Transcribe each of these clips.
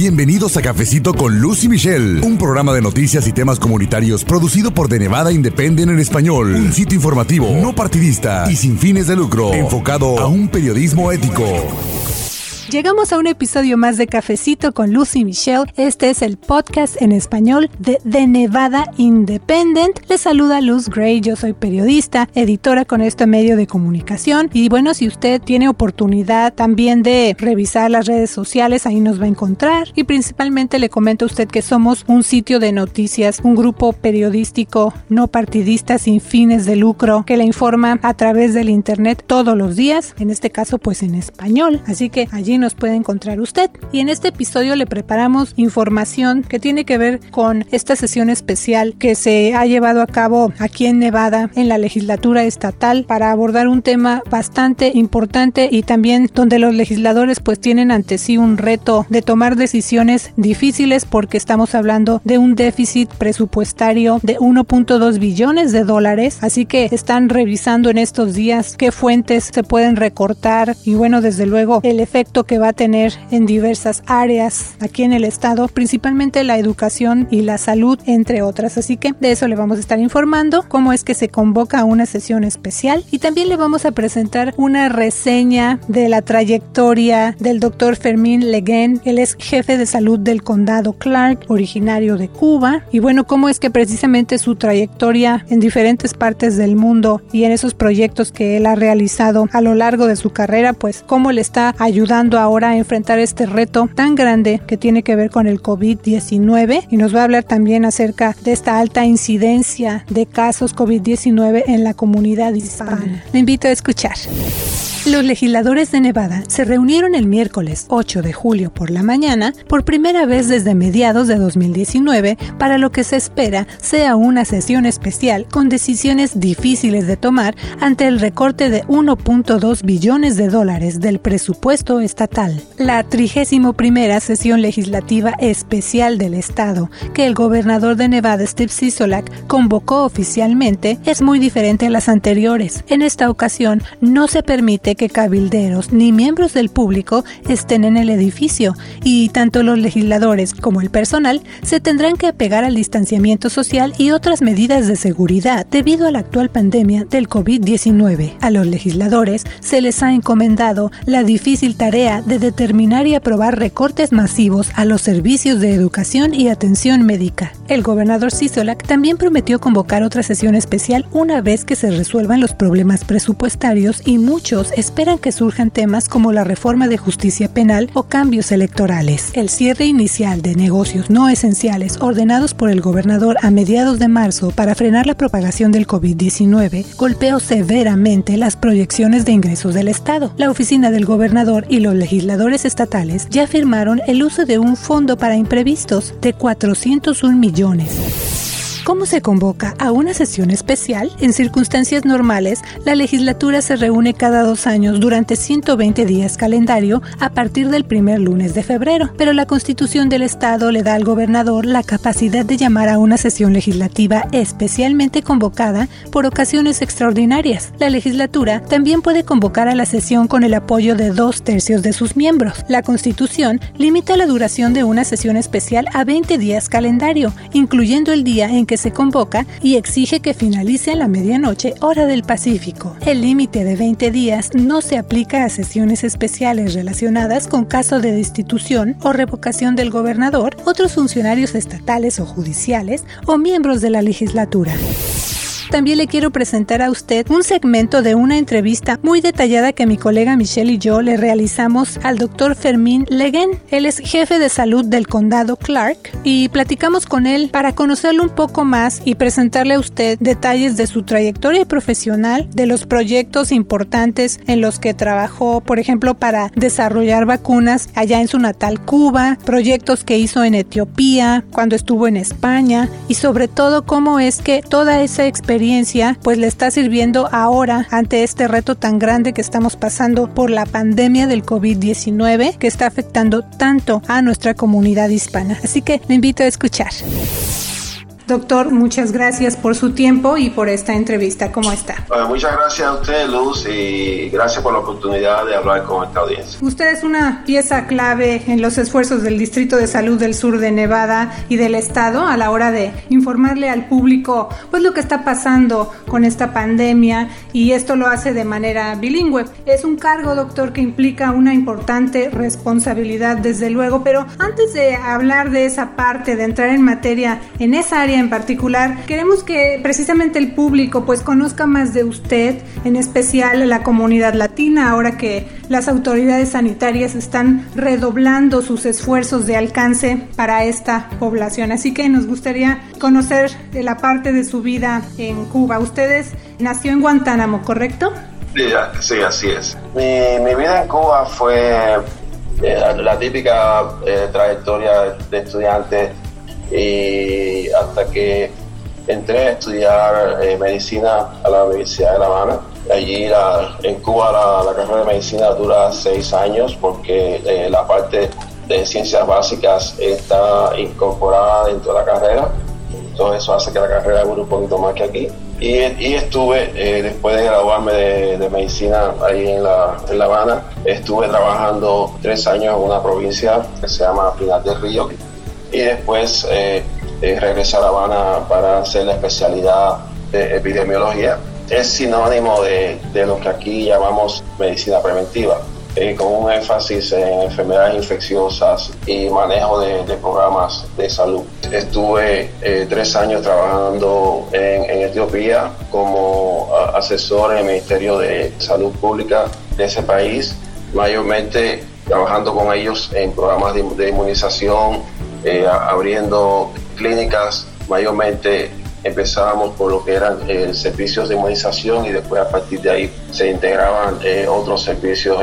Bienvenidos a Cafecito con Lucy Michelle, un programa de noticias y temas comunitarios producido por The Nevada Independent en español, un sitio informativo, no partidista y sin fines de lucro, enfocado a un periodismo ético. Llegamos a un episodio más de Cafecito con Lucy Michelle. Este es el podcast en español de The Nevada Independent. Les saluda Luz Gray. Yo soy periodista, editora con este medio de comunicación. Y bueno, si usted tiene oportunidad también de revisar las redes sociales, ahí nos va a encontrar. Y principalmente le comento a usted que somos un sitio de noticias, un grupo periodístico no partidista sin fines de lucro que le informa a través del internet todos los días. En este caso, pues en español. Así que allí nos puede encontrar usted. Y en este episodio le preparamos información que tiene que ver con esta sesión especial que se ha llevado a cabo aquí en Nevada, en la legislatura estatal, para abordar un tema bastante importante y también donde los legisladores pues tienen ante sí un reto de tomar decisiones difíciles, porque estamos hablando de un déficit presupuestario de 1.2 billones de dólares. Así que están revisando en estos días qué fuentes se pueden recortar y bueno, desde luego el efecto que va a tener en diversas áreas aquí en el estado, principalmente la educación y la salud, entre otras. Así que de eso le vamos a estar informando, cómo es que se convoca una sesión especial, y también le vamos a presentar una reseña de la trayectoria del doctor Fermín Leguén. Él es jefe de salud del condado Clark, originario de Cuba, y bueno, cómo es que precisamente su trayectoria en diferentes partes del mundo y en esos proyectos que él ha realizado a lo largo de su carrera, pues cómo le está ayudando ahora a enfrentar este reto tan grande que tiene que ver con el COVID-19, y nos va a hablar también acerca de esta alta incidencia de casos COVID-19 en la comunidad hispana. Le invito a escuchar. Los legisladores de Nevada se reunieron el miércoles 8 de julio por la mañana por primera vez desde mediados de 2019 para lo que se espera sea una sesión especial con decisiones difíciles de tomar ante el recorte de 1.2 billones de dólares del presupuesto estatal. La 31ª sesión legislativa especial del estado, que el gobernador de Nevada Steve Sisolak convocó oficialmente, es muy diferente a las anteriores. En esta ocasión no se permite que cabilderos ni miembros del público estén en el edificio, y tanto los legisladores como el personal se tendrán que apegar al distanciamiento social y otras medidas de seguridad debido a la actual pandemia del COVID-19. A los legisladores se les ha encomendado la difícil tarea de determinar y aprobar recortes masivos a los servicios de educación y atención médica. El gobernador Sisolak también prometió convocar otra sesión especial una vez que se resuelvan los problemas presupuestarios, y muchos esperan que surjan temas como la reforma de justicia penal o cambios electorales. El cierre inicial de negocios no esenciales ordenados por el gobernador a mediados de marzo para frenar la propagación del COVID-19 golpeó severamente las proyecciones de ingresos del estado. La oficina del gobernador y los legisladores estatales ya firmaron el uso de un fondo para imprevistos de 401 millones. ¿Cómo se convoca a una sesión especial? En circunstancias normales, la legislatura se reúne cada 2 años durante 120 días calendario a partir del primer lunes de febrero, pero la Constitución del estado le da al gobernador la capacidad de llamar a una sesión legislativa especialmente convocada por ocasiones extraordinarias. La legislatura también puede convocar a la sesión con el apoyo de 2/3 de sus miembros. La Constitución limita la duración de una sesión especial a 20 días calendario, incluyendo el día en que se convoca, y exige que finalice a la medianoche hora del Pacífico. El límite de 20 días no se aplica a sesiones especiales relacionadas con casos de destitución o revocación del gobernador, otros funcionarios estatales o judiciales o miembros de la legislatura. También le quiero presentar a usted un segmento de una entrevista muy detallada que mi colega Michelle y yo le realizamos al doctor Fermín Leguén. Él es jefe de salud del condado Clark, y platicamos con él para conocerlo un poco más y presentarle a usted detalles de su trayectoria profesional, de los proyectos importantes en los que trabajó, por ejemplo, para desarrollar vacunas allá en su natal Cuba, proyectos que hizo en Etiopía, cuando estuvo en España, y sobre todo cómo es que toda esa experiencia pues le está sirviendo ahora ante este reto tan grande que estamos pasando por la pandemia del COVID-19, que está afectando tanto a nuestra comunidad hispana. Así que le invito a escuchar. Doctor, muchas gracias por su tiempo y por esta entrevista. ¿Cómo está? Bueno, muchas gracias a usted, Luz, y gracias por la oportunidad de hablar con esta audiencia. Usted es una pieza clave en los esfuerzos del Distrito de Salud del Sur de Nevada y del Estado a la hora de informarle al público pues lo que está pasando con esta pandemia, y esto lo hace de manera bilingüe. Es un cargo, doctor, que implica una importante responsabilidad, desde luego, pero antes de hablar de esa parte, de entrar en materia en esa área en particular, queremos que precisamente el público pues conozca más de usted, en especial la comunidad latina, ahora que las autoridades sanitarias están redoblando sus esfuerzos de alcance para esta población. Así que nos gustaría conocer de la parte de su vida en Cuba. Ustedes nació en Guantánamo, ¿correcto? Sí, así es. Mi vida en Cuba fue la típica trayectoria de estudiante, y hasta que entré a estudiar medicina a la Universidad de La Habana. Allí en Cuba la carrera de medicina dura 6 años porque la parte de ciencias básicas está incorporada dentro de la carrera. Entonces eso hace que la carrera dure un poquito más que aquí. Y estuve, después de graduarme de medicina ahí en La Habana, estuve trabajando 3 años en una provincia que se llama Pinar del Río. Y después regresé a La Habana para hacer la especialidad de epidemiología. Es sinónimo de lo que aquí llamamos medicina preventiva, con un énfasis en enfermedades infecciosas y manejo de programas de salud. Estuve 3 años trabajando en Etiopía como asesor en el Ministerio de Salud Pública de ese país, mayormente trabajando con ellos en programas de inmunización, abriendo clínicas. Mayormente empezábamos por lo que eran servicios de inmunización, y después a partir de ahí se integraban otros servicios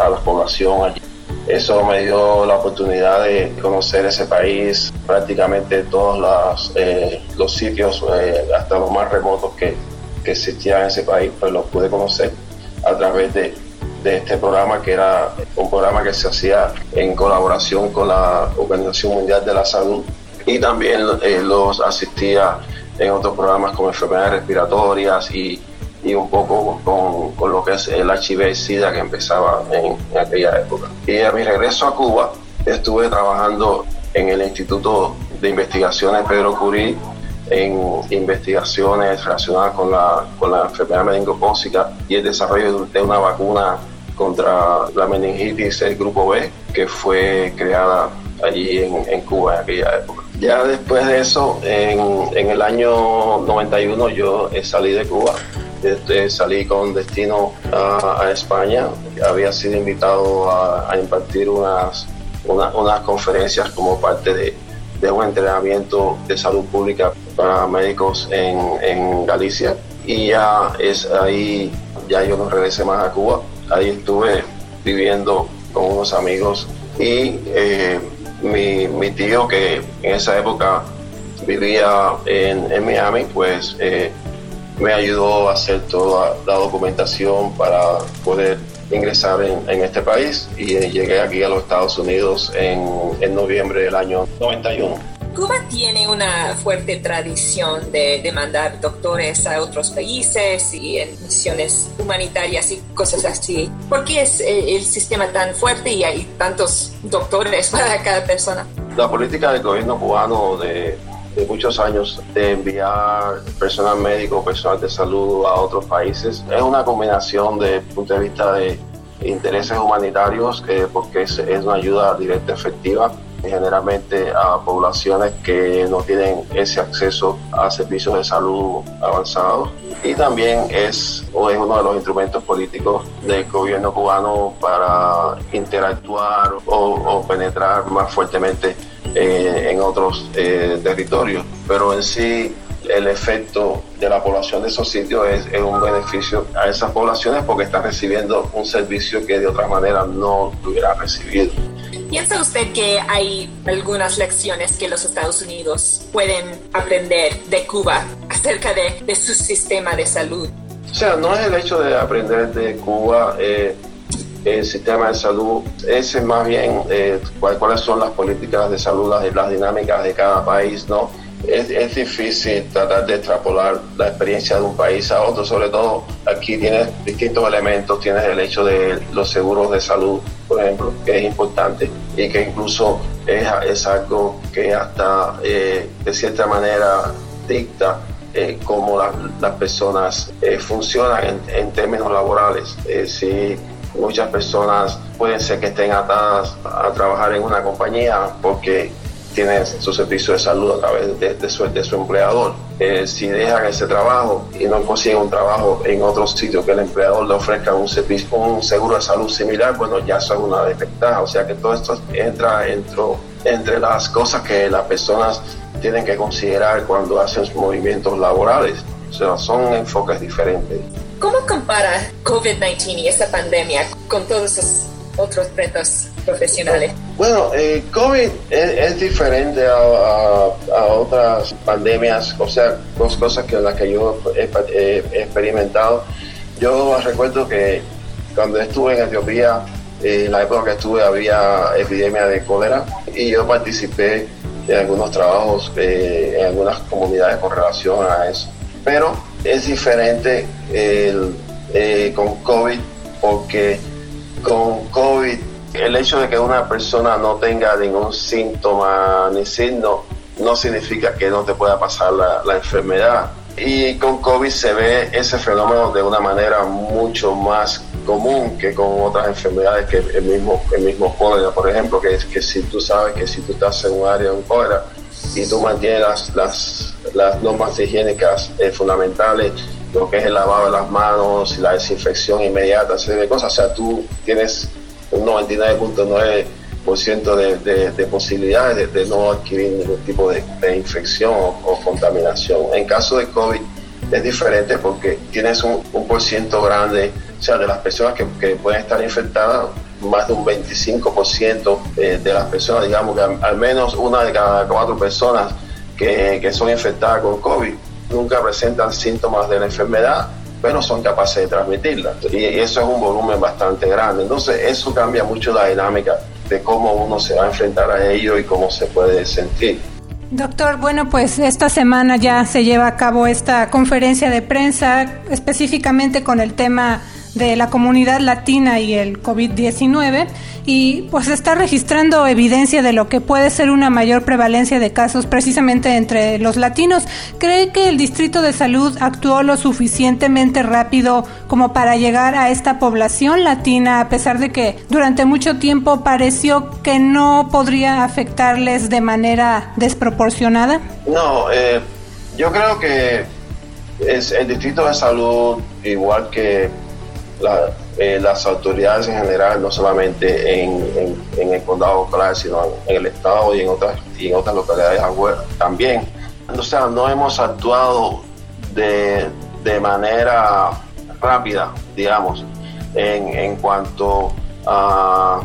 a la población allí. Eso me dio la oportunidad de conocer ese país, prácticamente todos los sitios, hasta los más remotos que existían en ese país, pues los pude conocer a través de este programa, que era un programa que se hacía en colaboración con la Organización Mundial de la Salud. Y también los asistía en otros programas como enfermedades respiratorias y un poco con lo que es el HIV/SIDA, que empezaba en aquella época. Y a mi regreso a Cuba estuve trabajando en el Instituto de Investigaciones Pedro Kourí, en investigaciones relacionadas con la enfermedad meningocócica y el desarrollo de una vacuna contra la meningitis del grupo B, que fue creada allí en Cuba en aquella época. Ya después de eso, en el año 91 yo salí de Cuba, salí con destino a España. Había sido invitado a impartir unas conferencias como parte de un entrenamiento de salud pública para médicos en Galicia, y ya es ahí, ya yo no regresé más a Cuba. Ahí estuve viviendo con unos amigos, y mi tío, que en esa época vivía en Miami, pues me ayudó a hacer toda la documentación para poder ingresar en este país, y llegué aquí a los Estados Unidos en noviembre del año 91. Cuba tiene una fuerte tradición de mandar doctores a otros países y en misiones humanitarias y cosas así. ¿Por qué es el sistema tan fuerte y hay tantos doctores para cada persona? La política del gobierno cubano de muchos años de enviar personal médico, personal de salud a otros países, es una combinación de punto de vista de intereses humanitarios, porque es una ayuda directa efectiva, generalmente a poblaciones que no tienen ese acceso a servicios de salud avanzados, y también es uno de los instrumentos políticos del gobierno cubano para interactuar o penetrar más fuertemente en otros territorios. Pero en sí, el efecto de la población de esos sitios es un beneficio a esas poblaciones, porque están recibiendo un servicio que de otra manera no hubiera recibido. ¿Piensa usted que hay algunas lecciones que los Estados Unidos pueden aprender de Cuba acerca de su sistema de salud? O sea, no es el hecho de aprender de Cuba el sistema de salud, es más bien cuáles son las políticas de salud, las dinámicas de cada país, ¿no? es difícil tratar de extrapolar la experiencia de un país a otro, sobre todo aquí tienes distintos elementos, tienes el hecho de los seguros de salud, por ejemplo, que es importante y que incluso es algo que hasta de cierta manera dicta cómo las personas funcionan en términos laborales. Si muchas personas pueden ser que estén atadas a trabajar en una compañía porque tienen su servicio de salud a través de su empleador. Si dejan ese trabajo y no consiguen un trabajo en otro sitio que el empleador le ofrezca un servicio, un seguro de salud similar, bueno, ya son una desventaja. O sea que todo esto entra entre las cosas que las personas tienen que considerar cuando hacen sus movimientos laborales. O sea, son enfoques diferentes. ¿Cómo compara COVID-19 y esta pandemia con todos esos otros retos profesionales? Bueno, COVID es diferente a otras pandemias, o sea, dos cosas que las que yo he experimentado. Yo recuerdo que cuando estuve en Etiopía, en la época que estuve había epidemia de cólera y yo participé en algunos trabajos en algunas comunidades con relación a eso. Pero es diferente con COVID porque con COVID el hecho de que una persona no tenga ningún síntoma ni signo no significa que no te pueda pasar la enfermedad. Y con COVID se ve ese fenómeno de una manera mucho más común que con otras enfermedades que el mismo cólera, por ejemplo, que si tú sabes que si tú estás en un área de un cólera y tú mantienes las normas higiénicas fundamentales, lo que es el lavado de las manos, la desinfección inmediata, ese tipo de cosas, o sea, tú tienes un 99.9% de posibilidades de no adquirir ningún tipo de infección o contaminación. En caso de COVID es diferente porque tienes un % grande, o sea, de las personas que pueden estar infectadas, más de un 25% de las personas, digamos que al menos una de cada 4 personas que son infectadas con COVID nunca presentan síntomas de la enfermedad, pero son capaces de transmitirla. Y eso es un volumen bastante grande. Entonces, eso cambia mucho la dinámica de cómo uno se va a enfrentar a ello y cómo se puede sentir. Doctor, bueno, pues esta semana ya se lleva a cabo esta conferencia de prensa específicamente con el tema de la comunidad latina y el COVID-19 y pues está registrando evidencia de lo que puede ser una mayor prevalencia de casos precisamente entre los latinos. ¿Cree que el Distrito de Salud actuó lo suficientemente rápido como para llegar a esta población latina a pesar de que durante mucho tiempo pareció que no podría afectarles de manera desproporcionada? No, yo creo que es el Distrito de Salud, igual que las autoridades en general, no solamente en el condado Clark, sino en el estado y en otras localidades también. O sea, no hemos actuado de manera rápida, digamos, en cuanto a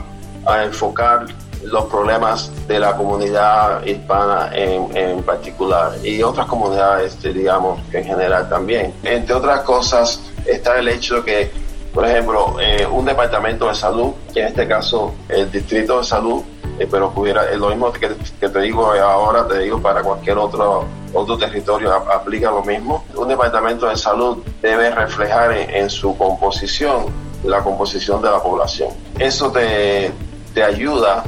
enfocar los problemas de la comunidad hispana en particular y otras comunidades, digamos, en general también. Entre otras cosas está el hecho de que, por ejemplo, un departamento de salud, que en este caso el Distrito de Salud, pero hubiera lo mismo que te digo ahora, te digo para cualquier otro territorio, aplica lo mismo. Un departamento de salud debe reflejar en su composición la composición de la población. Eso te ayuda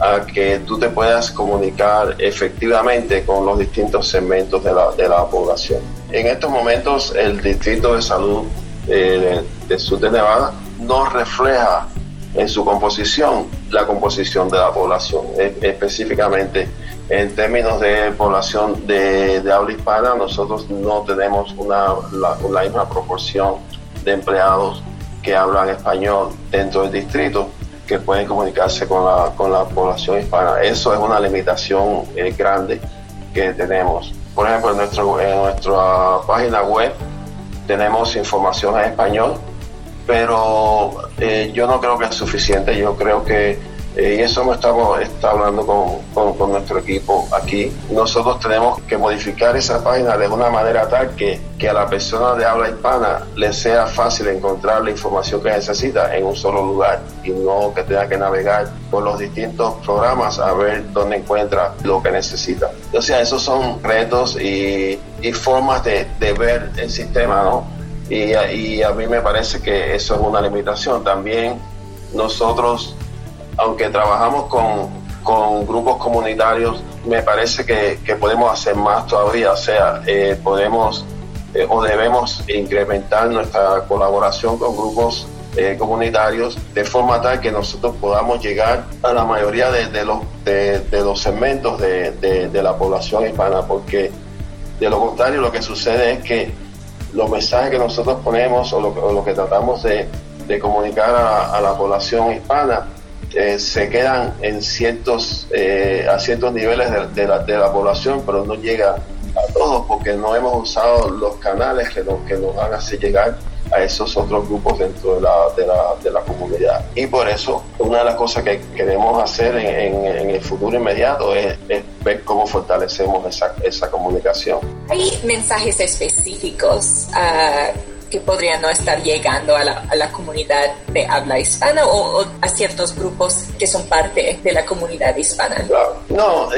a que tú te puedas comunicar efectivamente con los distintos segmentos de la población. En estos momentos el Distrito de Salud del sur de Nevada no refleja en su composición la composición de la población, específicamente en términos de población de habla hispana. Nosotros no tenemos la misma proporción de empleados que hablan español dentro del distrito que pueden comunicarse con la población hispana. Eso es una limitación grande que tenemos. Por ejemplo, en nuestra página web tenemos información en español, pero yo no creo que es suficiente. Yo creo que Y eso lo estamos hablando con nuestro equipo aquí. Nosotros tenemos que modificar esa página de una manera tal que a la persona de habla hispana le sea fácil encontrar la información que necesita en un solo lugar y no que tenga que navegar por los distintos programas a ver dónde encuentra lo que necesita. O sea, esos son retos y formas de ver el sistema, ¿no? Y a mí me parece que eso es una limitación. También nosotros, aunque trabajamos con grupos comunitarios, me parece que podemos hacer más todavía. O sea, podemos o debemos incrementar nuestra colaboración con grupos comunitarios de forma tal que nosotros podamos llegar a la mayoría de los segmentos de la población hispana, porque de lo contrario lo que sucede es que los mensajes que nosotros ponemos o lo que tratamos de comunicar a la población hispana se quedan en a ciertos niveles de la población, pero no llega a todos porque no hemos usado los canales que nos van a hacer llegar a esos otros grupos dentro de la comunidad. Y por eso una de las cosas que queremos hacer en el futuro inmediato es ver cómo fortalecemos esa comunicación. ¿Hay mensajes específicos que podrían no estar llegando a la comunidad de habla hispana o a ciertos grupos que son parte de la comunidad hispana? Claro. No,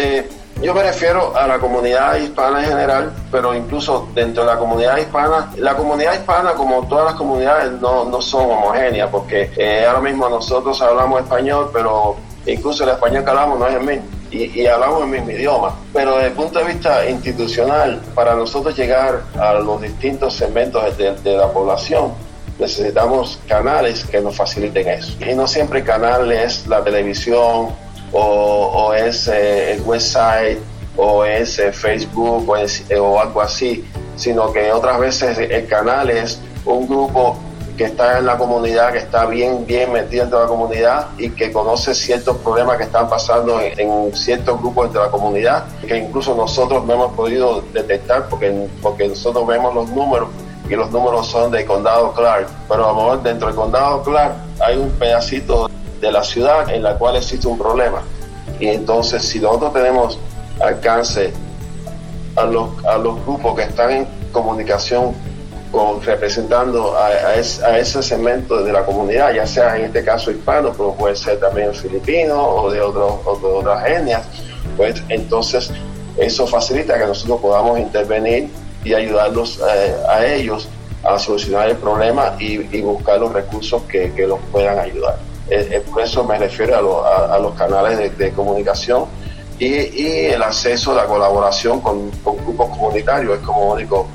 yo me refiero a la comunidad hispana en general, pero incluso dentro de la comunidad hispana, como todas las comunidades, no son homogéneas, porque ahora mismo nosotros hablamos español, pero incluso el español que hablamos no es el mismo. Y hablamos el mismo idioma, pero desde el punto de vista institucional, para nosotros llegar a los distintos segmentos de la población, necesitamos canales que nos faciliten eso. Y no siempre el canal es la televisión, o es el website, o es Facebook, o algo así, sino que otras veces el canal es un grupo que está en la comunidad, que está bien metido en la comunidad y que conoce ciertos problemas que están pasando en ciertos grupos de la comunidad, que incluso nosotros no hemos podido detectar porque nosotros vemos los números y los números son del condado Clark, pero a lo mejor dentro del condado Clark hay un pedacito de la ciudad en la cual existe un problema. Y entonces, si nosotros tenemos alcance a los grupos que están en comunicación representando a ese segmento de la comunidad, ya sea en este caso hispano, pero puede ser también filipino o de otras etnias, pues entonces eso facilita que nosotros podamos intervenir y ayudarlos a ellos a solucionar el problema y buscar los recursos que los puedan ayudar. Por eso me refiero a los canales de comunicación y el acceso a la colaboración con grupos comunitarios, es como único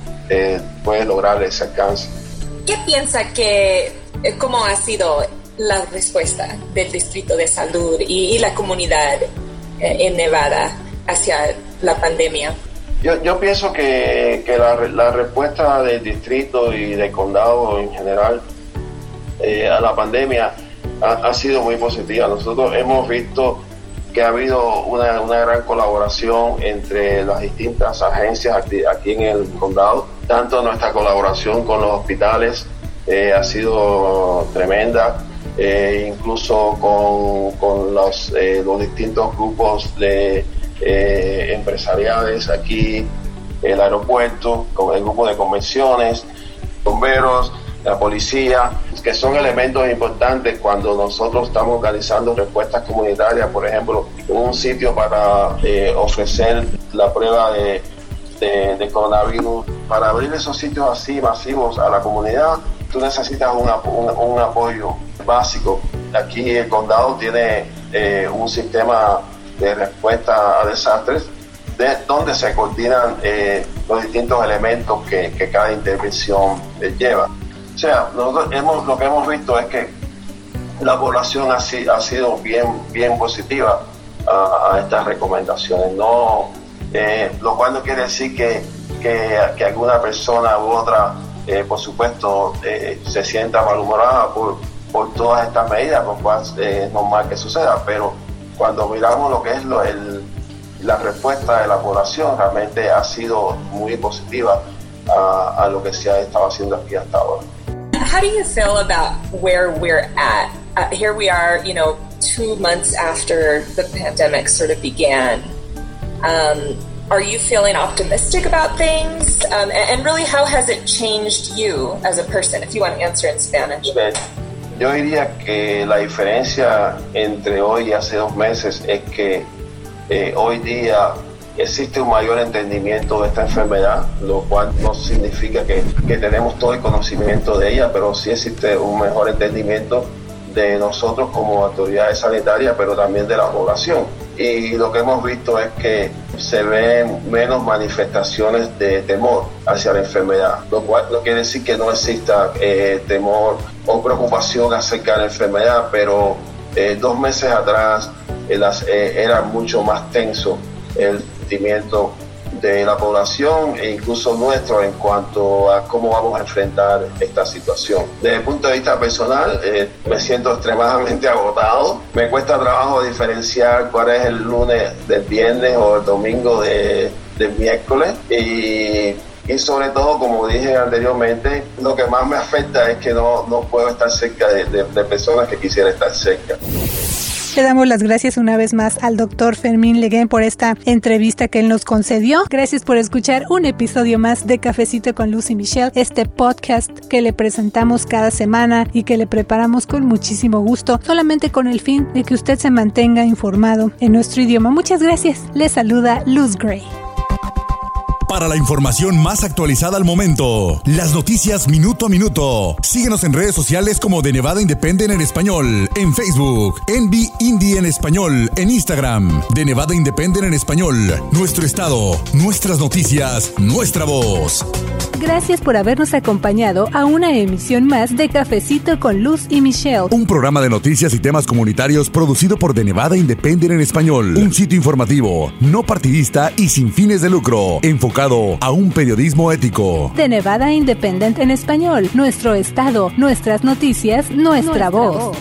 puede lograr ese alcance. ¿Qué piensa cómo ha sido la respuesta del Distrito de Salud y la comunidad en Nevada hacia la pandemia? Yo pienso que la respuesta del distrito y del condado en general a la pandemia ha sido muy positiva. Nosotros hemos visto que ha habido una gran colaboración entre las distintas agencias aquí en el condado. Tanto nuestra colaboración con los hospitales ha sido tremenda, incluso con los distintos grupos de empresariales aquí, el aeropuerto, con el grupo de convenciones, bomberos, la policía, que son elementos importantes cuando nosotros estamos organizando respuestas comunitarias. Por ejemplo, un sitio para ofrecer la prueba de coronavirus. Para abrir esos sitios así masivos a la comunidad, tú necesitas un apoyo básico. Aquí el condado tiene un sistema de respuesta a desastres donde se coordinan los distintos elementos que cada intervención lleva. O sea, lo que hemos visto es que la población ha sido bien positiva a estas recomendaciones, no, lo cual no quiere decir que alguna persona u otra, por supuesto, se sienta malhumorada por todas estas medidas, lo cual es normal que suceda, pero cuando miramos lo que es la respuesta de la población, realmente ha sido muy positiva a lo que se ha estado haciendo aquí hasta ahora. how do you feel about where we're at? Here we are, 2 months after the pandemic sort of began. Are you feeling optimistic about things? And really, how has it changed you as a person? If you want to answer in Spanish. Okay. Yo diría que la diferencia entre hoy y hace 2 meses es que hoy día existe un mayor entendimiento de esta enfermedad, lo cual no significa que tenemos todo el conocimiento de ella, pero sí existe un mejor entendimiento de nosotros como autoridades sanitarias, pero también de la población. Y lo que hemos visto es que se ven menos manifestaciones de temor hacia la enfermedad, lo cual no quiere decir que no exista temor o preocupación acerca de la enfermedad, pero 2 meses atrás era mucho más tenso el sentimiento de la población e incluso nuestro en cuanto a cómo vamos a enfrentar esta situación. Desde el punto de vista personal, me siento extremadamente agotado. Me cuesta trabajo diferenciar cuál es el lunes del viernes o el domingo del miércoles. Y sobre todo, como dije anteriormente, lo que más me afecta es que no puedo estar cerca de personas que quisiera estar cerca. Le damos las gracias una vez más al doctor Fermín Leguén por esta entrevista que él nos concedió. Gracias por escuchar un episodio más de Cafecito con Lucy Michelle, este podcast que le presentamos cada semana y que le preparamos con muchísimo gusto, solamente con el fin de que usted se mantenga informado en nuestro idioma. Muchas gracias. Le saluda Luz Gray. Para la información más actualizada al momento, las noticias minuto a minuto, síguenos en redes sociales como The Nevada Independent en español, en Facebook, NB Indie en español, en Instagram, The Nevada Independent en español, nuestro estado, nuestras noticias, nuestra voz. Gracias por habernos acompañado a una emisión más de Cafecito con Luz y Michelle. Un programa de noticias y temas comunitarios producido por The Nevada Independent en español, un sitio informativo, no partidista y sin fines de lucro, enfocado a un periodismo ético. The Nevada Independent en español, nuestro estado, nuestras noticias, nuestra voz.